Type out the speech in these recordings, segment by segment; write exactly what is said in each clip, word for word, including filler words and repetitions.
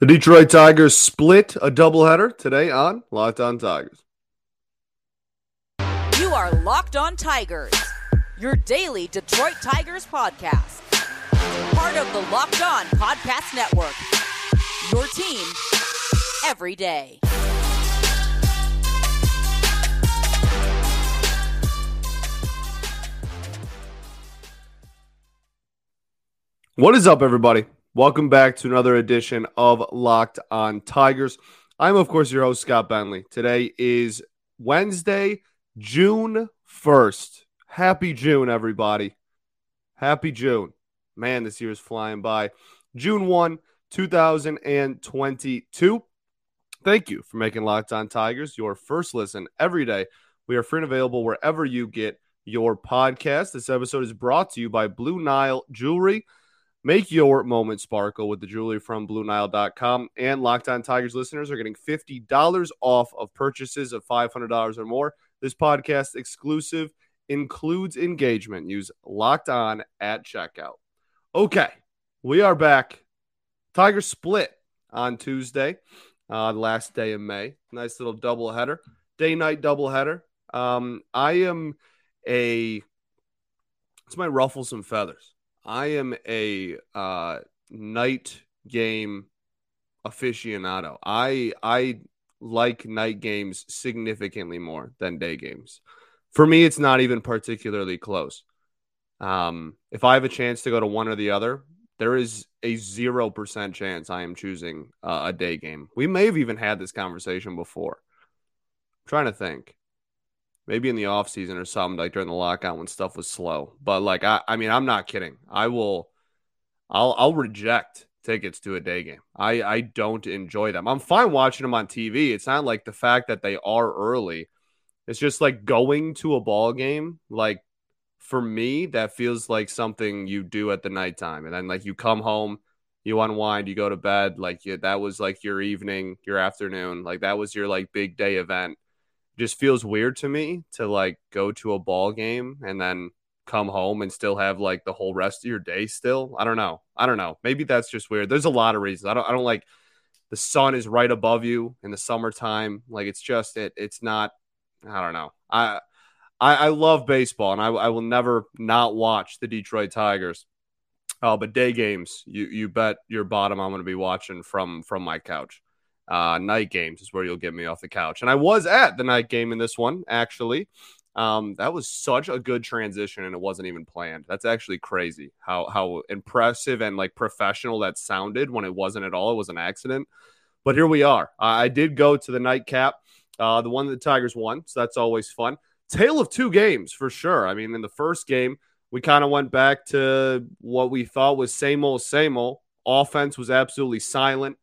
The Detroit Tigers split a doubleheader today on Locked On Tigers. You are Locked On Tigers, your daily Detroit Tigers podcast. Part of the Locked On Podcast Network, your team every day. What is up, everybody? Welcome back to another edition of Locked On Tigers. I'm, of course, your host, Scott Bentley. Today is Wednesday, June first. Happy June, everybody. Happy June. Man, this year is flying by. June first, twenty twenty-two. Thank you for making Locked On Tigers your first listen every day. We are free and available wherever you get your podcast. This episode is brought to you by Blue Nile Jewelry. Make your moment sparkle with the jewelry from Blue Nile dot com. And Locked On Tigers listeners are getting fifty dollars off of purchases of five hundred dollars or more. This podcast exclusive includes engagement. Use Locked On at checkout. Okay, we are back. Tigers split on Tuesday, uh, last day of May. Nice little doubleheader, day-night doubleheader. Um, I am a – it's my ruffles and feathers. I am a uh, night game aficionado. I I like night games significantly more than day games. For me, it's not even particularly close. Um, if I have a chance to go to one or the other, there is a zero percent chance I am choosing uh, a day game. We may have even had this conversation before. I'm trying to think. Maybe in the offseason or something, like during the lockout when stuff was slow. But, like, I, I mean, I'm not kidding. I will I'll, – I'll reject tickets to a day game. I, I don't enjoy them. I'm fine watching them on T V. It's not like the fact that they are early. It's just, like, going to a ball game. Like, for me, that feels like something you do at the nighttime. And then, like, you come home, you unwind, you go to bed. Like, you, that was, like, your evening, your afternoon. Like, that was your, like, big day event. Just feels weird to me to like go to a ball game and then come home and still have like the whole rest of your day still. I don't know. I don't know. Maybe that's just weird. There's a lot of reasons. I don't I don't like the sun is right above you in the summertime. Like it's just it it's not I don't know. I I, I love baseball and I I will never not watch the Detroit Tigers. Oh, uh, but day games, you you bet your bottom I'm gonna be watching from from my couch. Uh, night games is where you'll get me off the couch. And I was at the night game in this one, actually. Um, that was such a good transition, and it wasn't even planned. That's actually crazy how how impressive and, like, professional that sounded when it wasn't at all. It was an accident. But here we are. Uh, I did go to the nightcap, uh, the one that the Tigers won, so that's always fun. Tale of two games for sure. I mean, in the first game, we kind of went back to what we thought was same old, same old. Offense was absolutely silent.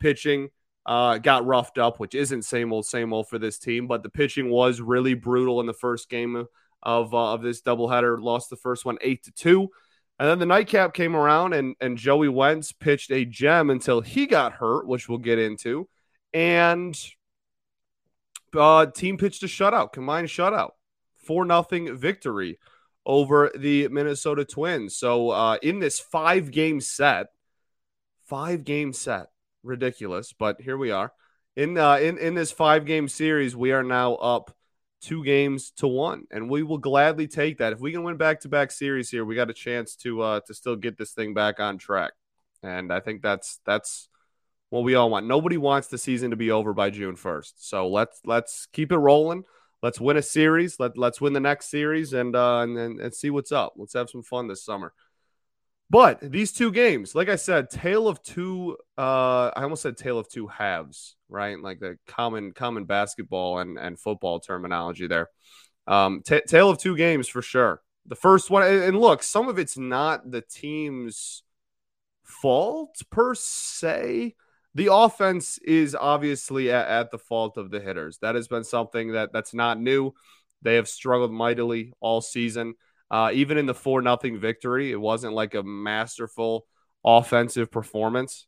Pitching Uh, got roughed up, which isn't same old, same old for this team. But the pitching was really brutal in the first game of uh, of this doubleheader. Lost the first one eight to two, and then the nightcap came around, and and Joey Wentz pitched a gem until he got hurt, which we'll get into. And uh, team pitched a shutout, combined shutout, four nothing victory over the Minnesota Twins. So uh, in this five game set, five game set. Ridiculous, but here we are. In uh, in in this five game series, we are now up two games to one, and we will gladly take that. If we can win back to back series here, we got a chance to uh, to still get this thing back on track. And I think that's that's what we all want. Nobody wants the season to be over by June first, so let's let's keep it rolling. Let's win a series. Let let's win the next series, and uh, and and see what's up. Let's have some fun this summer. But these two games, like I said, tale of two, uh, I almost said tale of two halves, right? Like the common common basketball and, and football terminology there. Um, t- tale of two games for sure. The first one, and look, some of it's not the team's fault per se. The offense is obviously at, at the fault of the hitters. That has been something that, that's not new. They have struggled mightily all season. Uh, even in the four nothing victory, it wasn't like a masterful offensive performance.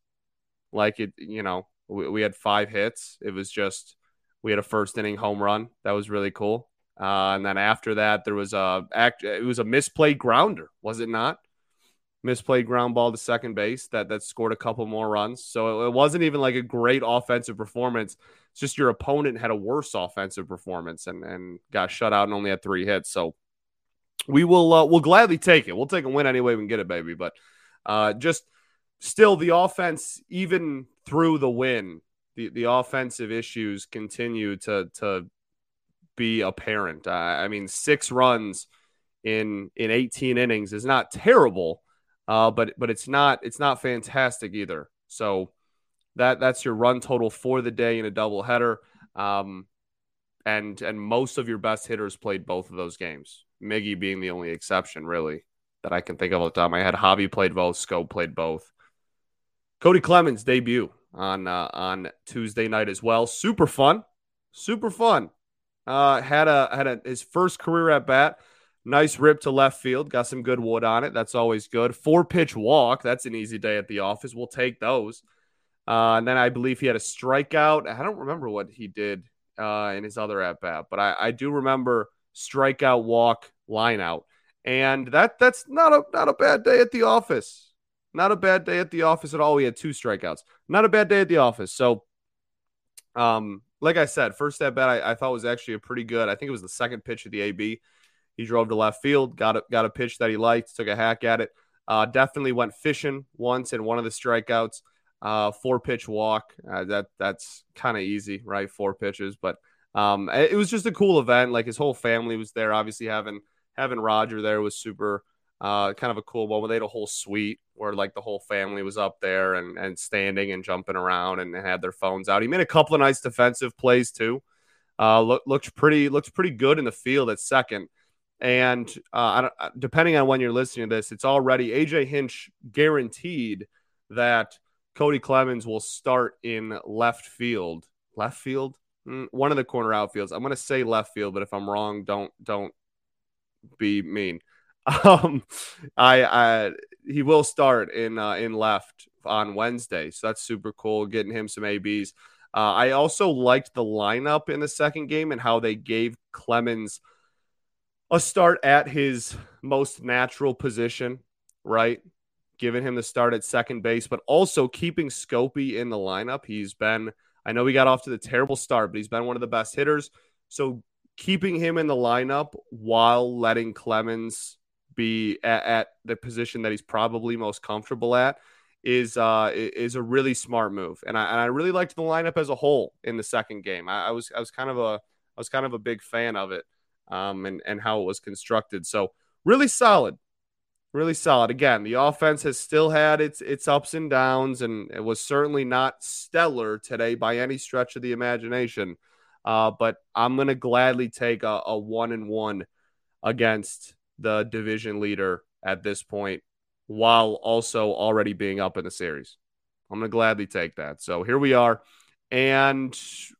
Like, it, you know, we, we had five hits. It was just we had a first inning home run. That was really cool. Uh, and then after that, there was a act. It was a misplayed grounder, was it not? misplayed ground ball to second base that that scored a couple more runs. So it, it wasn't even like a great offensive performance. It's just your opponent had a worse offensive performance and, and got shut out and only had three hits. So we will uh, we'll gladly take it. We'll take a win anyway we can get it, baby. But uh, just still the offense, even through the win, the, the offensive issues continue to to be apparent. Uh, I mean, six runs in in eighteen innings is not terrible, uh, but but it's not it's not fantastic either. So that that's your run total for the day in a doubleheader, um, and and most of your best hitters played both of those games. Miggy being the only exception, really, that I can think of off the top of my head. Hobby played both. Scope played both. Cody Clemens' debut on uh, on Tuesday night as well. Super fun, super fun. Uh, had a had a, his first career at bat. Nice rip to left field. Got some good wood on it. That's always good. Four pitch walk. That's an easy day at the office. We'll take those. Uh, and then I believe he had a strikeout. I don't remember what he did uh, in his other at bat, but I, I do remember strikeout, walk, line out. And that that's not a not a bad day at the office. Not a bad day at the office at all. We had two strikeouts. Not a bad day at the office. So, um, like I said, first at bat I, I thought was actually a pretty good. I think it was the second pitch of the A B. He drove to left field, got a, got a pitch that he liked, took a hack at it. Uh, definitely went fishing once in one of the strikeouts. Uh, four pitch walk. Uh, that that's kind of easy, right? Four pitches, but um, it, it was just a cool event. Like his whole family was there. Obviously, having having Roger there was super. Uh, kind of a cool one. They had a whole suite where like the whole family was up there and and standing and jumping around and, and had their phones out. He made a couple of nice defensive plays too. Uh, look, looked pretty looked pretty good in the field at second. And uh, I don't, depending on when you're listening to this, it's already A J Hinch guaranteed that Cody Clemens will start in left field. Left field? Mm, one of the corner outfields. I'm going to say left field, but if I'm wrong, don't don't be mean. Um, I, I he will start in uh, in left on Wednesday, so that's super cool. Getting him some A Bs. Uh, I also liked the lineup in the second game and how they gave Clemens a start at his most natural position, right? Giving him the start at second base, but also keeping Scopey in the lineup. He's been, I know he got off to the terrible start, but he's been one of the best hitters. So keeping him in the lineup while letting Clemens be at, at the position that he's probably most comfortable at is uh, is a really smart move. And I, and I really liked the lineup as a whole in the second game. I, I was I was kind of a I was kind of a big fan of it. Um, and, and how it was constructed. So really solid, really solid. Again, the offense has still had its, its ups and downs, and it was certainly not stellar today by any stretch of the imagination. Uh, but I'm going to gladly take a, a one and one against the division leader at this point, while also already being up in the series. I'm going to gladly take that. So here we are. And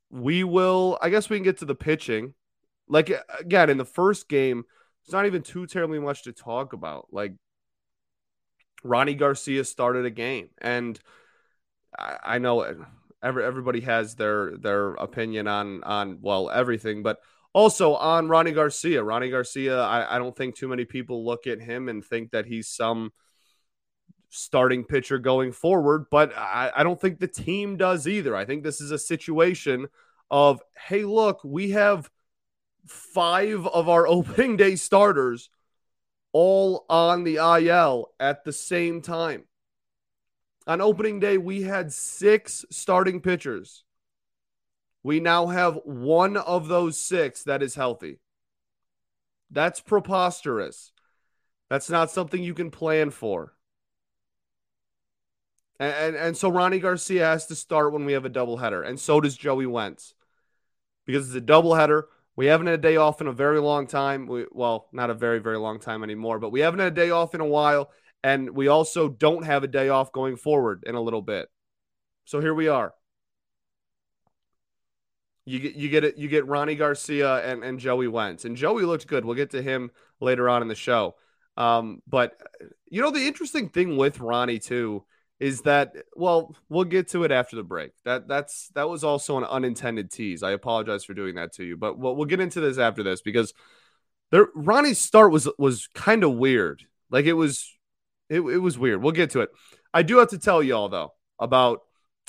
we will, I guess we can get to the pitching. Like, again, in the first game, it's not even too terribly much to talk about. Like, Ronny García started a game. And I, I know every, everybody has their their opinion on, on, well, everything. But also on Ronny García. Ronny García, I, I don't think too many people look at him and think that he's some starting pitcher going forward. But I, I don't think the team does either. I think this is a situation of, hey, look, we have five of our opening day starters all on the I L at the same time. On opening day, we had six starting pitchers. We now have one of those six that is healthy. That's preposterous. That's not something you can plan for. And, and, and so Ronny García has to start when we have a doubleheader, and so does Joey Wentz. Because it's a doubleheader. We haven't had a day off in a very long time. We, well, not a very, very long time anymore, but we haven't had a day off in a while, and we also don't have a day off going forward in a little bit. So here we are. You get you get it. You get Ronny García and, and Joey Wentz, and Joey looked good. We'll get to him later on in the show. Um, but you know the interesting thing with Ronny too is that, well, we'll get to it after the break. That that's that was also an unintended tease. I apologize for doing that to you, but we'll, we'll get into this after this because there, Ronnie's start was was kind of weird. Like it was It, it was weird. We'll get to it. I do have to tell y'all, though, about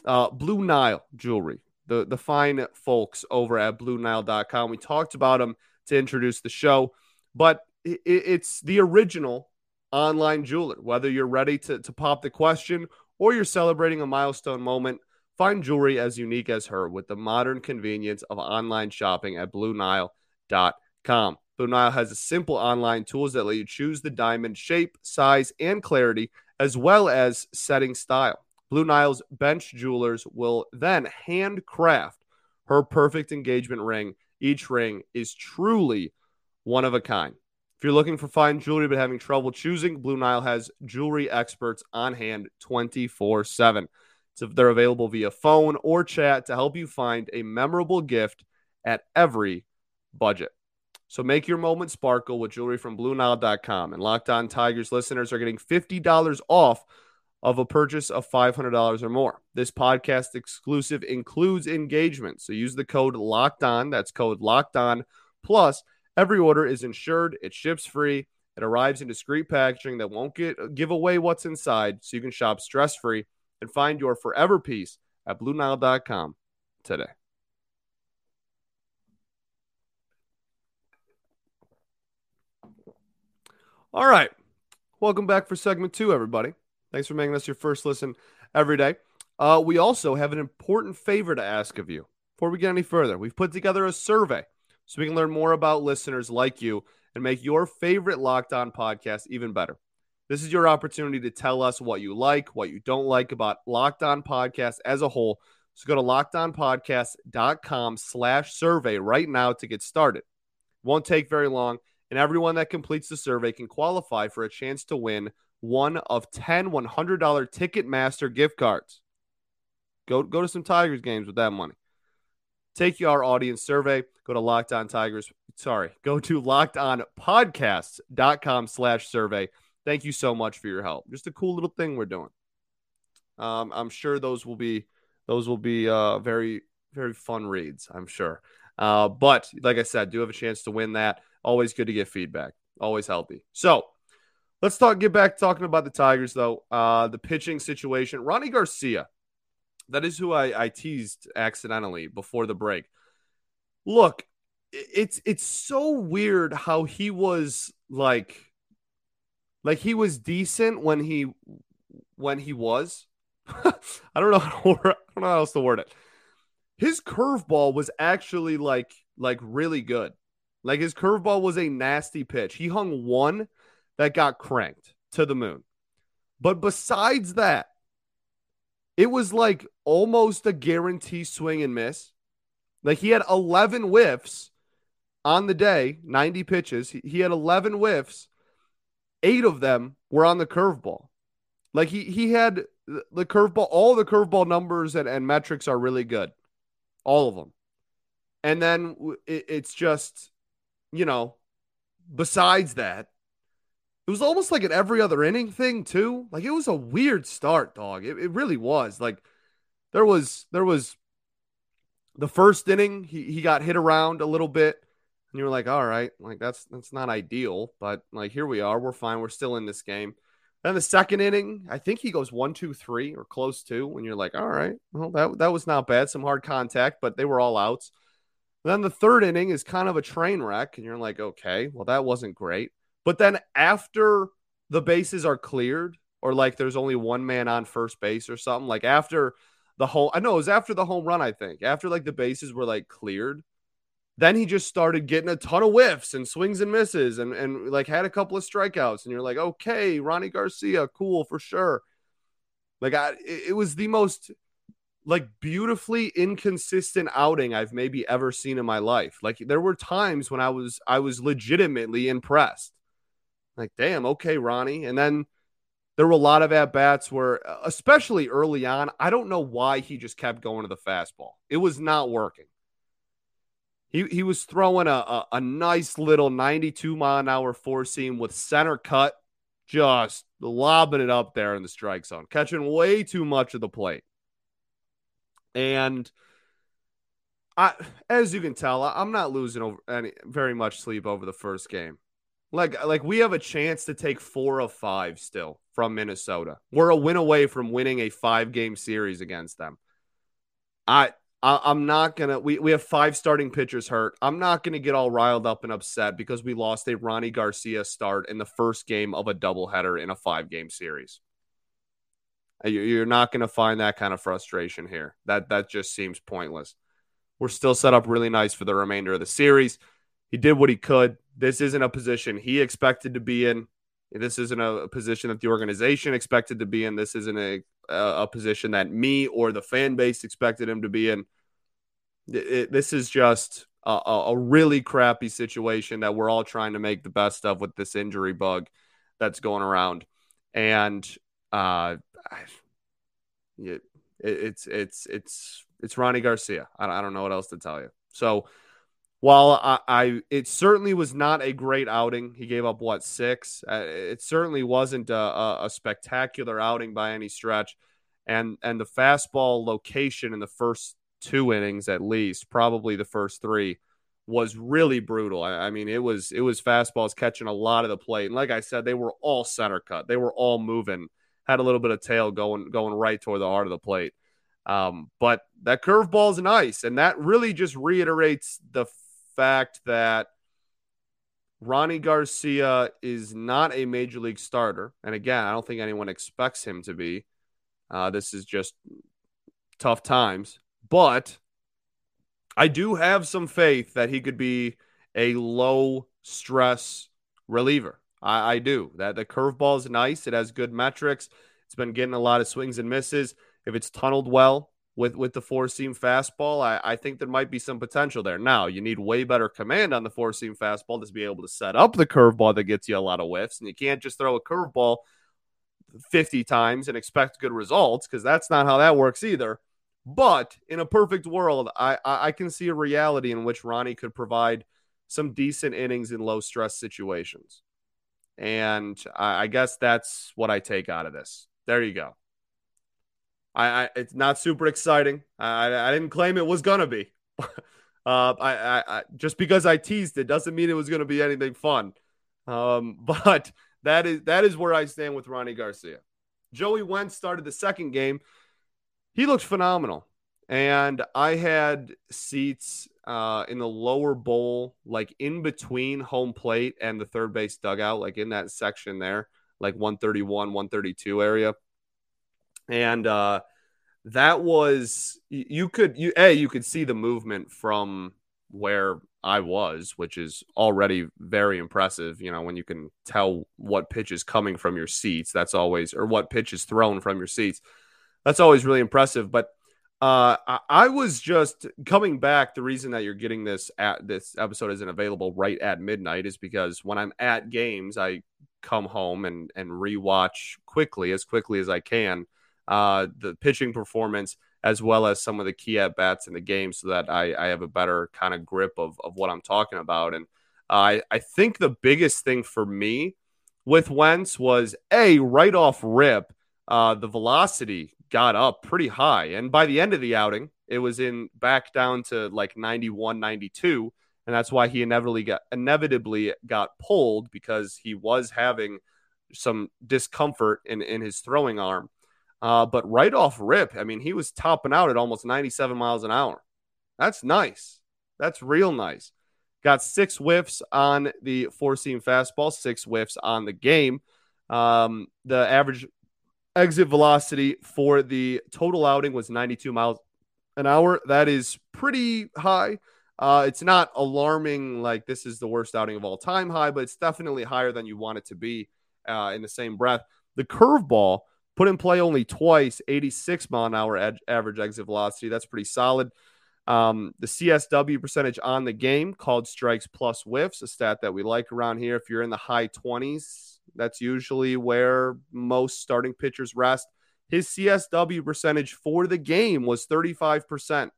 uh, Blue Nile jewelry, the, the fine folks over at Blue Nile dot com. We talked about them to introduce the show, but it, it's the original online jeweler. Whether you're ready to, to pop the question or you're celebrating a milestone moment, find jewelry as unique as her with the modern convenience of online shopping at Blue Nile dot com. Blue Nile has a simple online tools that let you choose the diamond shape, size, and clarity, as well as setting style. Blue Nile's bench jewelers will then handcraft her perfect engagement ring. Each ring is truly one of a kind. If you're looking for fine jewelry but having trouble choosing, Blue Nile has jewelry experts on hand twenty-four seven. So they're available via phone or chat to help you find a memorable gift at every budget. So make your moment sparkle with jewelry from Blue Nile dot com. And Locked On Tigers listeners are getting fifty dollars off of a purchase of five hundred dollars or more. This podcast exclusive includes engagement. So use the code Locked On. That's code Locked On. Plus, every order is insured. It ships free. It arrives in discreet packaging that won't get give away what's inside, so you can shop stress-free and find your forever piece at Blue Nile dot com today. All right. Welcome back for segment two, everybody. Thanks for making us your first listen every day. Uh, we also have an important favor to ask of you. Before we get any further, we've put together a survey so we can learn more about listeners like you and make your favorite Locked On podcast even better. This is your opportunity to tell us what you like, what you don't like about Locked On Podcast as a whole. So go to locked on podcast dot com slash survey right now to get started. It won't take very long, and everyone that completes the survey can qualify for a chance to win one of ten one hundred dollar Ticketmaster gift cards. Go, go to some Tigers games with that money. Take your audience survey. Go to Locked On Tigers. Sorry, go to locked on podcasts dot com slash survey. Thank you so much for your help. Just a cool little thing we're doing. Um, I'm sure those will be those will be uh, very, very fun reads, I'm sure. Uh, but like I said, do have a chance to win that. Always good to get feedback. Always healthy. So let's talk. Get back to talking about the Tigers, though. Uh, the pitching situation. Ronny García. That is who I, I teased accidentally before the break. Look, it's it's so weird how he was like. Like, he was decent when he when he was. I don't know how to, I don't know how else to word it. His curveball was actually, like, like really good. Like, his curveball was a nasty pitch. He hung one that got cranked to the moon. But besides that, it was, like, almost a guarantee swing and miss. Like, he had eleven whiffs on the day, ninety pitches. He, he had eleven whiffs. Eight of them were on the curveball. Like, he he had the curveball, all the curveball numbers and, and metrics are really good. All of them. And then it, it's just, you know, besides that, it was almost like an every other inning thing too. Like, it was a weird start, dog. It, it really was. Like, there was, there was the first inning, he, he got hit around a little bit. And you were like, all right, like that's that's not ideal, but like here we are, we're fine, we're still in this game. Then the second inning, I think he goes one, two, three, or close to, when you're like, all right, well, that that was not bad. Some hard contact, but they were all outs. And then the third inning is kind of a train wreck, and you're like, okay, well, that wasn't great. But then after the bases are cleared, or like there's only one man on first base or something, like after the home, I know it was after the home run, I think, after like the bases were like cleared. Then he just started getting a ton of whiffs and swings and misses and, and like had a couple of strikeouts. And you're like, okay, Ronny García, cool for sure. Like, I, it was the most like beautifully inconsistent outing I've maybe ever seen in my life. Like, there were times when I was, I was legitimately impressed. Like, damn, okay, Ronny. And then there were a lot of at-bats where, especially early on, I don't know why he just kept going to the fastball. It was not working. He he was throwing a, a, a nice little ninety-two mile an hour four seam with center cut, just lobbing it up there in the strike zone, catching way too much of the plate. And I, as you can tell, I, I'm not losing over any very much sleep over the first game. Like, like we have a chance to take four of five still from Minnesota. We're a win away from winning a five-game series against them. I, I I'm not gonna. We we have five starting pitchers hurt. I'm not gonna get all riled up and upset because we lost a Ronny García start in the first game of a doubleheader in a five-game series. You're not gonna find that kind of frustration here. That that just seems pointless. We're still set up really nice for the remainder of the series. He did what he could. This isn't a position he expected to be in. This isn't a position that the organization expected to be in. This isn't a, a position that me or the fan base expected him to be in. It, this is just a, a really crappy situation that we're all trying to make the best of with this injury bug that's going around. And uh, it, it's it's it's it's Ronny García. I, I don't know what else to tell you. So. While I, I, it certainly was not a great outing. He gave up, what, six? Uh, it certainly wasn't a, a, a spectacular outing by any stretch. And and the fastball location in the first two innings, at least, probably the first three, was really brutal. I, I mean, it was it was fastballs catching a lot of the plate. And like I said, they were all center cut. They were all moving. Had a little bit of tail going going right toward the heart of the plate. Um, but that curveball's nice. And that really just reiterates the fact that Ronny García is not a major league starter. And again, I don't think anyone expects him to be. Uh, this is just tough times. But I do have some faith that he could be a low-stress reliever. I, I do. That the curveball is nice. It has good metrics. It's been getting a lot of swings and misses. If it's tunneled well, With with the four-seam fastball, I, I think there might be some potential there. Now, you need way better command on the four-seam fastball to be able to set up the curveball that gets you a lot of whiffs, and you can't just throw a curveball fifty times and expect good results because that's not how that works either. But in a perfect world, I, I, I can see a reality in which Ronny could provide some decent innings in low-stress situations. And I, I guess that's what I take out of this. There you go. I, I, it's not super exciting. I, I didn't claim it was going to be. uh, I, I, I just because I teased it doesn't mean it was going to be anything fun. Um, but that is that is where I stand with Ronny García. Joey Wentz started the second game. He looked phenomenal. And I had seats uh, in the lower bowl, like in between home plate and the third base dugout, like in that section there, like one thirty-one, one thirty-two area. And uh, that was, you could, you A, you could see the movement from where I was, which is already very impressive. You know, when you can tell what pitch is coming from your seats, that's always, or what pitch is thrown from your seats, that's always really impressive. But uh, I, I was just coming back. The reason that you're getting this, at, this episode isn't available right at midnight is because when I'm at games, I come home and, and rewatch quickly, as quickly as I can. Uh, the pitching performance, as well as some of the key at-bats in the game so that I, I have a better kind of grip of, of what I'm talking about. And uh, I, I think the biggest thing for me with Wentz was, A, right off rip, uh, the velocity got up pretty high. And by the end of the outing, it was in back down to like ninety-one, ninety-two. And that's why he inevitably got, inevitably got pulled because he was having some discomfort in, in his throwing arm. Uh, but right off rip, I mean, he was topping out at almost ninety-seven miles an hour. That's nice. That's real nice. Got six whiffs on the four-seam fastball, six whiffs on the game. Um, the average exit velocity for the total outing was ninety-two miles an hour. That is pretty high. Uh, it's not alarming, like this is the worst outing of all time high, but it's definitely higher than you want it to be uh, in the same breath. The curveball, put in play only twice, eighty-six mile an hour ad- average exit velocity. That's pretty solid. Um, the C S W percentage on the game, called strikes plus whiffs, a stat that we like around here. If you're in the high twenties, that's usually where most starting pitchers rest. His C S W percentage for the game was thirty-five percent.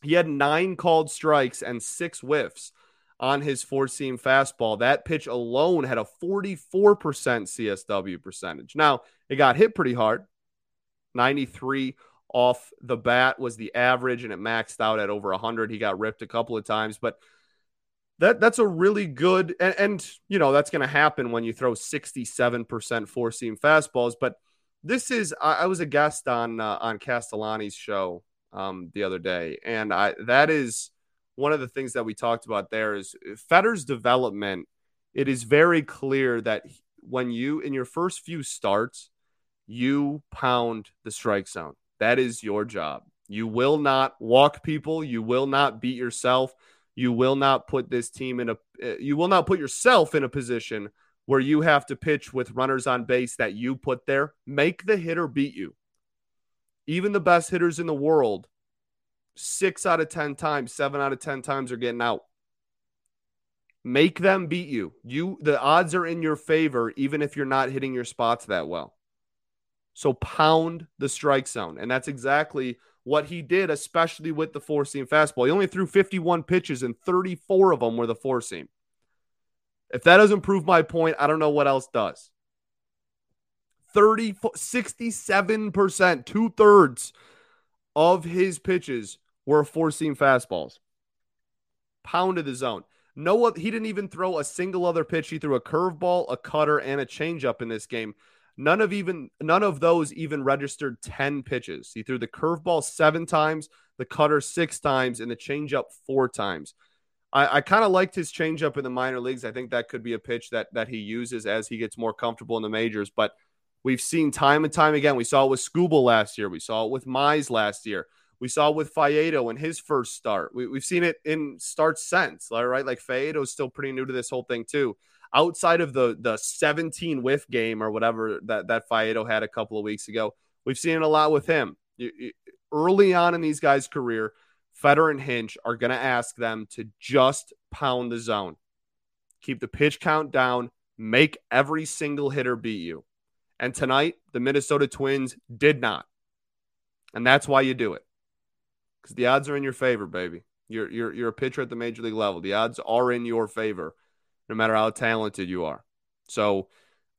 He had nine called strikes and six whiffs on his four-seam fastball. That pitch alone had a forty-four percent C S W percentage. Now, it got hit pretty hard. ninety-three off the bat was the average, and it maxed out at over one hundred. He got ripped a couple of times, but that that's a really good, and, and you know, that's going to happen when you throw sixty-seven percent four seam fastballs. But this is, I, I was a guest on, uh, on Castellani's show um, the other day. And I, that is one of the things that we talked about there is Fetter's development. It is very clear that when you, in your first few starts, you pound the strike zone. That is your job. You will not walk people. You will not beat yourself. You will not put this team in a, you will not put yourself in a position where you have to pitch with runners on base that you put there. Make the hitter beat you. Even the best hitters in the world, six out of ten times, seven out of ten times are getting out. Make them beat you. You, the odds are in your favor, even if you're not hitting your spots that well. So pound the strike zone. And that's exactly what he did, especially with the four-seam fastball. He only threw fifty-one pitches, and thirty-four of them were the four-seam. If that doesn't prove my point, I don't know what else does. thirty, sixty-seven percent, two-thirds of his pitches were four-seam fastballs. Pounded the zone. No, he didn't even throw a single other pitch. He threw a curveball, a cutter, and a changeup in this game. None of even none of those even registered ten pitches. He threw the curveball seven times, the cutter six times, and the changeup four times. I, I kind of liked his changeup in the minor leagues. I think that could be a pitch that that he uses as he gets more comfortable in the majors. But we've seen time and time again. We saw it with Skubal last year. We saw it with Mize last year. We saw it with Faedo in his first start. We, we've seen it in starts since, right? Like Faedo is still pretty new to this whole thing too. Outside of the the seventeen whiff game or whatever that, that Faedo had a couple of weeks ago, we've seen it a lot with him. You, you, early on in these guys' career, Fetter and Hinch are going to ask them to just pound the zone. Keep the pitch count down. Make every single hitter beat you. And tonight, the Minnesota Twins did not. And that's why you do it. Because the odds are in your favor, baby. You're, you're, you're a pitcher at the major league level. The odds are in your favor, no matter how talented you are. So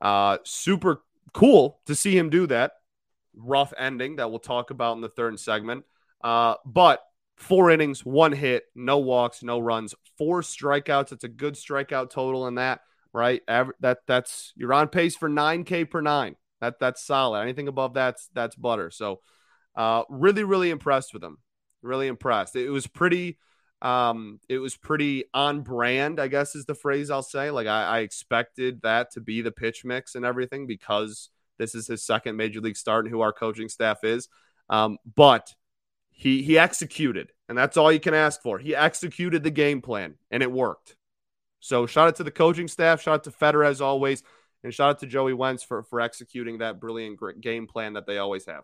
uh, super cool to see him do that. Rough ending that we'll talk about in the third segment. Uh, but four innings, one hit, no walks, no runs, four strikeouts. It's a good strikeout total in that, right? Aver- that that's you're on pace for nine K per nine. That that's solid. Anything above that's that's butter. So uh, really, really impressed with him. Really impressed. It was pretty... Um, it was pretty on brand, I guess is the phrase I'll say. Like I, I expected that to be the pitch mix and everything because this is his second major league start and who our coaching staff is. Um, but he, he executed, and that's all you can ask for. He executed the game plan and it worked. So shout out to the coaching staff, shout out to Fetter as always, and shout out to Joey Wentz for, for executing that brilliant game plan that they always have.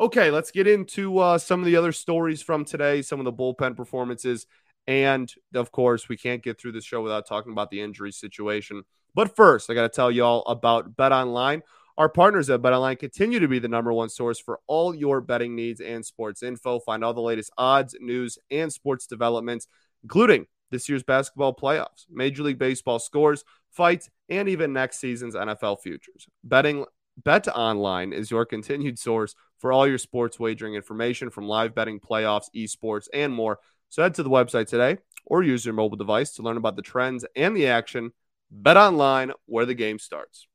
Okay, let's get into uh, some of the other stories from today, some of the bullpen performances, and, of course, we can't get through this show without talking about the injury situation. But first, I got to tell you all about BetOnline. Our partners at BetOnline continue to be the number one source for all your betting needs and sports info. Find all the latest odds, news, and sports developments, including this year's basketball playoffs, Major League Baseball scores, fights, and even next season's N F L futures. Betting BetOnline is your continued source for all your sports wagering information from live betting, playoffs, esports, and more. So head to the website today or use your mobile device to learn about the trends and the action. Bet online, where the game starts.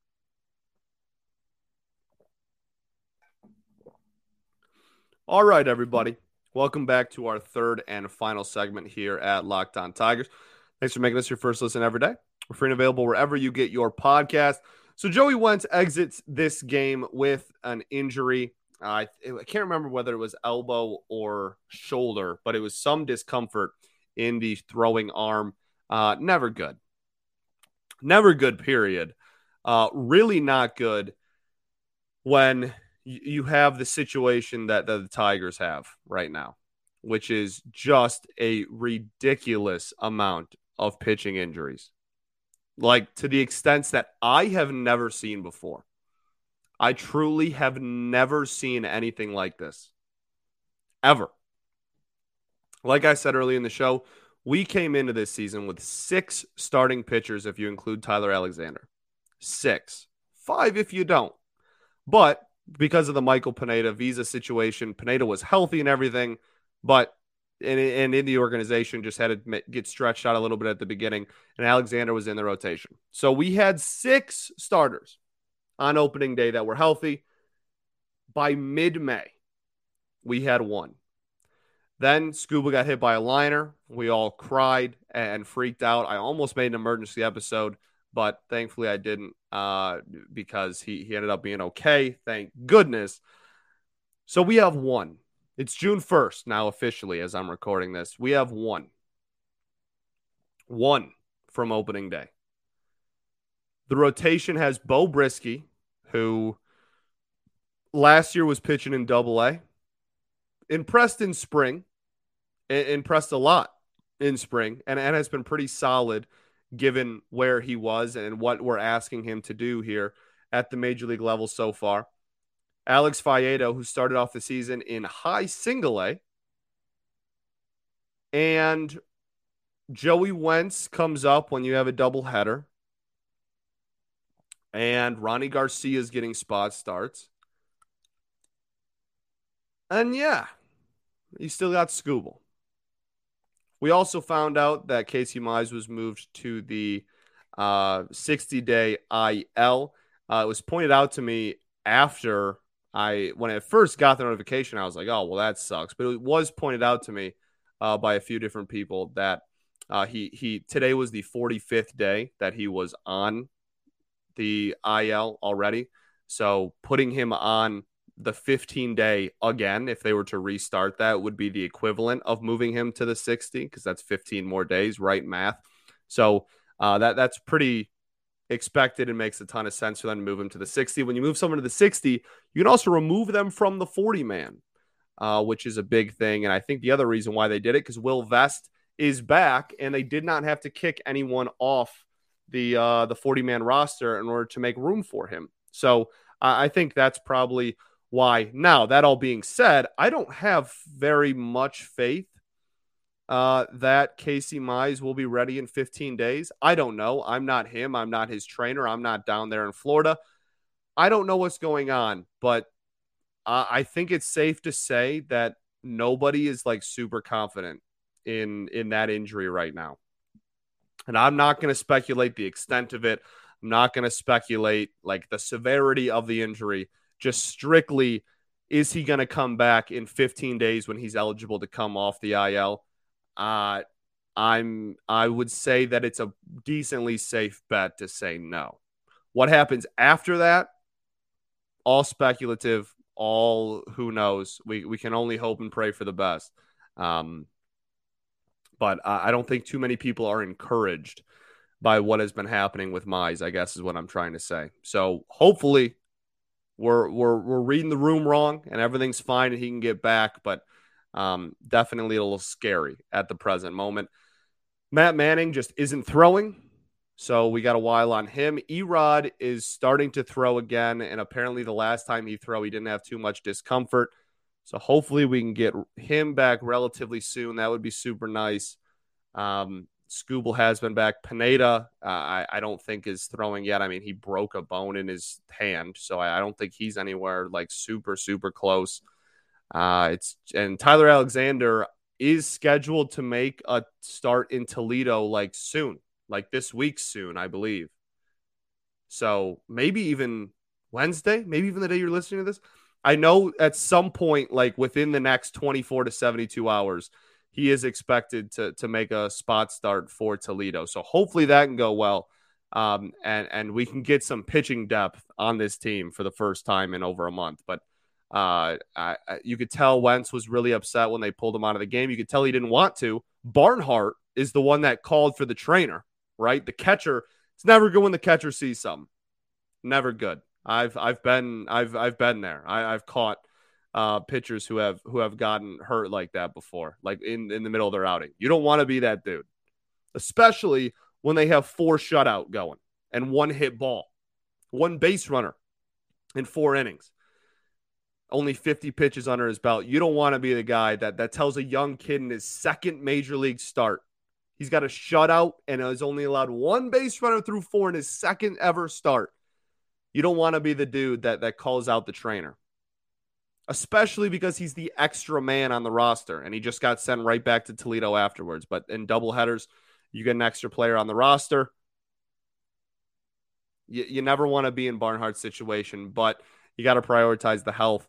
All right, everybody. Welcome back to our third and final segment here at Locked On Tigers. Thanks for making us your first listen every day. We're free and available wherever you get your podcast. So Joey Wentz exits this game with an injury. Uh, I, I can't remember whether it was elbow or shoulder, but it was some discomfort in the throwing arm. Uh, never good. Never good, period. Uh, really not good when you, you have the situation that, that the Tigers have right now, which is just a ridiculous amount of pitching injuries. Like, to the extent that I have never seen before. I truly have never seen anything like this. Ever. Like I said earlier in the show, we came into this season with six starting pitchers if you include Tyler Alexander. Six. Five if you don't. But because of the Michael Pineda visa situation, Pineda was healthy and everything, but and, and in the organization just had to get stretched out a little bit at the beginning, and Alexander was in the rotation. So we had six starters on opening day that were healthy. By mid-May, we had one. Then Skubal got hit by a liner. We all cried and freaked out. I almost made an emergency episode, but thankfully I didn't uh, because he, he ended up being okay. Thank goodness. So we have one. It's June first now officially as I'm recording this. We have one. One from opening day. The rotation has Bo Brisky, who last year was pitching in Double A. Impressed in spring, impressed a lot in spring, and, and has been pretty solid given where he was and what we're asking him to do here at the major league level so far. Alex Faedo, who started off the season in high single A, and Joey Wentz comes up when you have a double header, and Ronny García is getting spot starts. And yeah, you still got Skubal. We also found out that Casey Mize was moved to the uh, sixty-day I L. Uh, it was pointed out to me after I, when I first got the notification, I was like, oh, well, that sucks. But it was pointed out to me uh, by a few different people that uh, he he today was the forty-fifth day that he was on the I L already. So putting him on the fifteen-day again, if they were to restart that, would be the equivalent of moving him to the sixty, because that's fifteen more days, right math. So uh, that that's pretty expected and makes a ton of sense for them to move him to the sixty. When you move someone to the sixty, you can also remove them from the forty-man, uh, which is a big thing. And I think the other reason why they did it, because Will Vest is back, and they did not have to kick anyone off the uh, the forty-man roster in order to make room for him. So uh, I think that's probably why. Now, that all being said, I don't have very much faith uh, that Casey Mize will be ready in fifteen days. I don't know. I'm not him. I'm not his trainer. I'm not down there in Florida. I don't know what's going on, but uh, I think it's safe to say that nobody is like super confident in, in that injury right now. And I'm not going to speculate the extent of it. I'm not going to speculate like the severity of the injury. Just strictly, is he going to come back in fifteen days when he's eligible to come off the I L? Uh, I'm, I would say that it's a decently safe bet to say no. What happens after that? All speculative, all who knows. We we can only hope and pray for the best. Um, but uh, I don't think too many people are encouraged by what has been happening with Mize, I guess is what I'm trying to say. So hopefully We're we're we're reading the room wrong, and everything's fine, and he can get back. But um, definitely a little scary at the present moment. Matt Manning just isn't throwing, so we got a while on him. Erod is starting to throw again, and apparently the last time he threw, he didn't have too much discomfort. So hopefully we can get him back relatively soon. That would be super nice. Um, Skubal has been back. Pineda, uh, I, I don't think is throwing yet. I mean, he broke a bone in his hand, so I, I don't think he's anywhere like super, super close. Uh, it's and Tyler Alexander is scheduled to make a start in Toledo like soon, like this week soon, I believe. So maybe even Wednesday, maybe even the day you're listening to this. I know at some point, like within the next twenty-four to seventy-two hours, he is expected to to make a spot start for Toledo. So hopefully that can go well, um, and, and we can get some pitching depth on this team for the first time in over a month. But uh, I, you could tell Wentz was really upset when they pulled him out of the game. You could tell he didn't want to. Barnhart is the one that called for the trainer, right? The catcher. It's never good when the catcher sees something. Never good. I've I've been I've I've been there. I, I've caught Uh, pitchers who have who have gotten hurt like that before, like in, in the middle of their outing. You don't want to be that dude, especially when they have four shutout going and one hit ball, one base runner in four innings, only fifty pitches under his belt. You don't want to be the guy that, that tells a young kid in his second major league start, he's got a shutout and is only allowed one base runner through four in his second ever start. You don't want to be the dude that, that calls out the trainer. especially because he's the extra man on the roster, and he just got sent right back to Toledo afterwards. But in doubleheaders, you get an extra player on the roster. You, you never want to be in Barnhart's situation, but you got to prioritize the health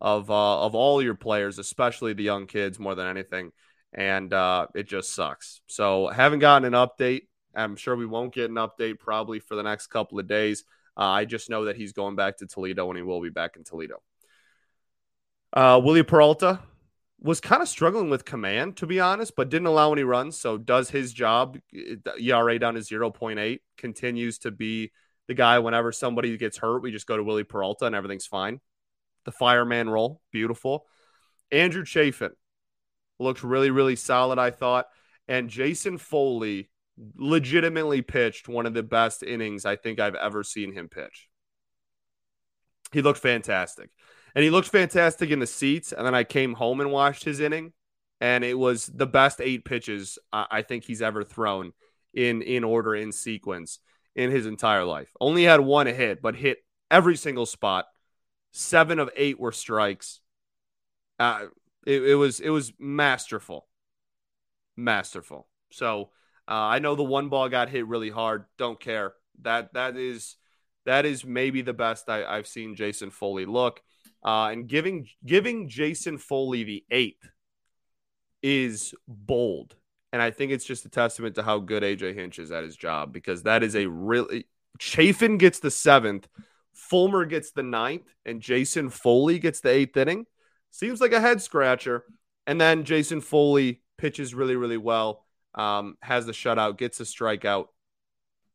of uh, of all your players, especially the young kids, more than anything. And uh, it just sucks. So haven't gotten an update. I'm sure we won't get an update probably for the next couple of days. Uh, I just know that he's going back to Toledo, and he will be back in Toledo. Uh, Willie Peralta was kind of struggling with command, to be honest, but didn't allow any runs. So does his job. E R A down to zero point eight, continues to be the guy. Whenever somebody gets hurt, we just go to Willie Peralta and everything's fine. The fireman role, beautiful. Andrew Chafin looked really, really solid, I thought. And Jason Foley legitimately pitched one of the best innings I think I've ever seen him pitch. He looked fantastic. And he looked fantastic in the seats. And then I came home and watched his inning, and it was the best eight pitches I think he's ever thrown in, in order, in sequence, in his entire life. Only had one hit, but hit every single spot. Seven of eight were strikes. Uh, it, it was it was masterful. Masterful. So uh, I know the one ball got hit really hard. Don't care. That That is that is maybe the best I, I've seen Jason Foley look. Uh, and giving giving Jason Foley the eighth is bold. And I think it's just a testament to how good A J Hinch is at his job, because that is a really... Chafin gets the seventh, Fulmer gets the ninth, and Jason Foley gets the eighth inning. Seems like a head-scratcher. And then Jason Foley pitches really, really well, um, has the shutout, gets a strikeout.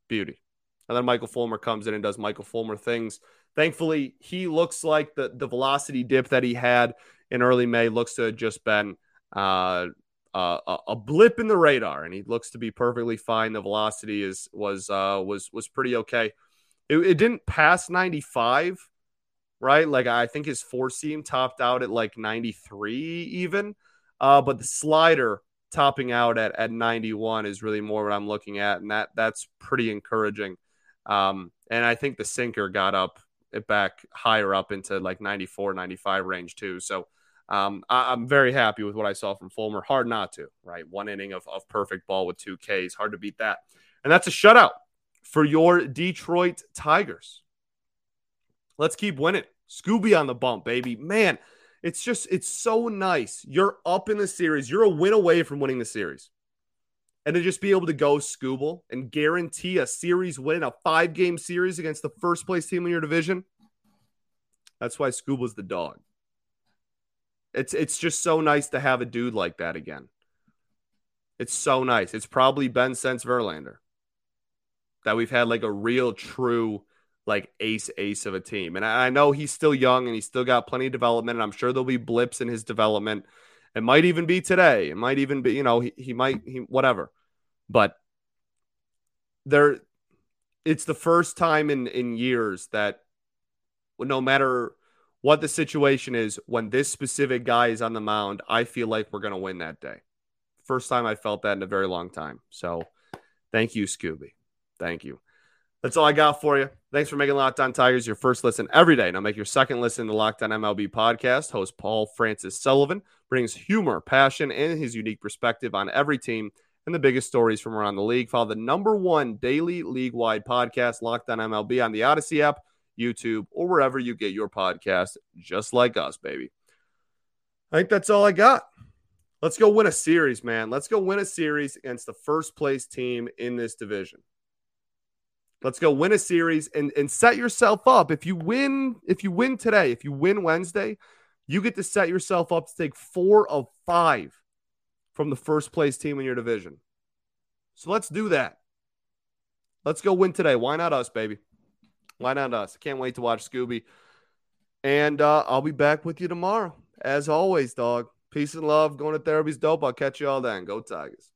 Beauty. And then Michael Fulmer comes in and does Michael Fulmer things. Thankfully, he looks like the, the velocity dip that he had in early May looks to have just been uh, a, a blip in the radar, and he looks to be perfectly fine. The velocity is was uh, was was pretty okay. It, it didn't pass ninety-five, right? Like, I think his four seam topped out at like ninety-three even, uh, but the slider topping out at, at ninety-one is really more what I'm looking at, and that that's pretty encouraging. Um, and I think the sinker got up it back higher up into like ninety-four, ninety-five range too. So um, I, I'm very happy with what I saw from Fulmer. Hard not to, right? One inning of, of perfect ball with two Ks. Hard to beat that. And that's a shutout for your Detroit Tigers. Let's keep winning. Scooby on the bump, baby. Man, it's just, it's so nice. You're up in the series. You're a win away from winning the series. And to just be able to go Skubal and guarantee a series win, a five-game series against the first-place team in your division, that's why Skubal's the dog. It's it's just so nice to have a dude like that again. It's so nice. It's probably been since Verlander that we've had like a real, true, like ace, ace of a team. And I, I know he's still young and he's still got plenty of development, and I'm sure there'll be blips in his development. It might even be today. It might even be, you know, he, he might, he whatever. But there, it's the first time in, in years that no matter what the situation is, when this specific guy is on the mound, I feel like we're going to win that day. First time I felt that in a very long time. So thank you, Scooby. Thank you. That's all I got for you. Thanks for making Locked On Tigers your first listen every day. Now make your second listen to Locked On M L B podcast. Host Paul Francis Sullivan brings humor, passion, and his unique perspective on every team and the biggest stories from around the league. Follow the number one daily league-wide podcast, Locked On M L B, on the Odyssey app, YouTube, or wherever you get your podcast, just like us, baby. I think that's all I got. Let's go win a series, man. Let's go win a series against the first-place team in this division. Let's go win a series and, and set yourself up. If you win, if you win today, if you win Wednesday, you get to set yourself up to take four of five from the first place team in your division. So let's do that. Let's go win today. Why not us, baby? Why not us? I can't wait to watch Scooby. And uh, I'll be back with you tomorrow. As always, dog. Peace and love. Going to therapy's dope. I'll catch you all then. Go Tigers.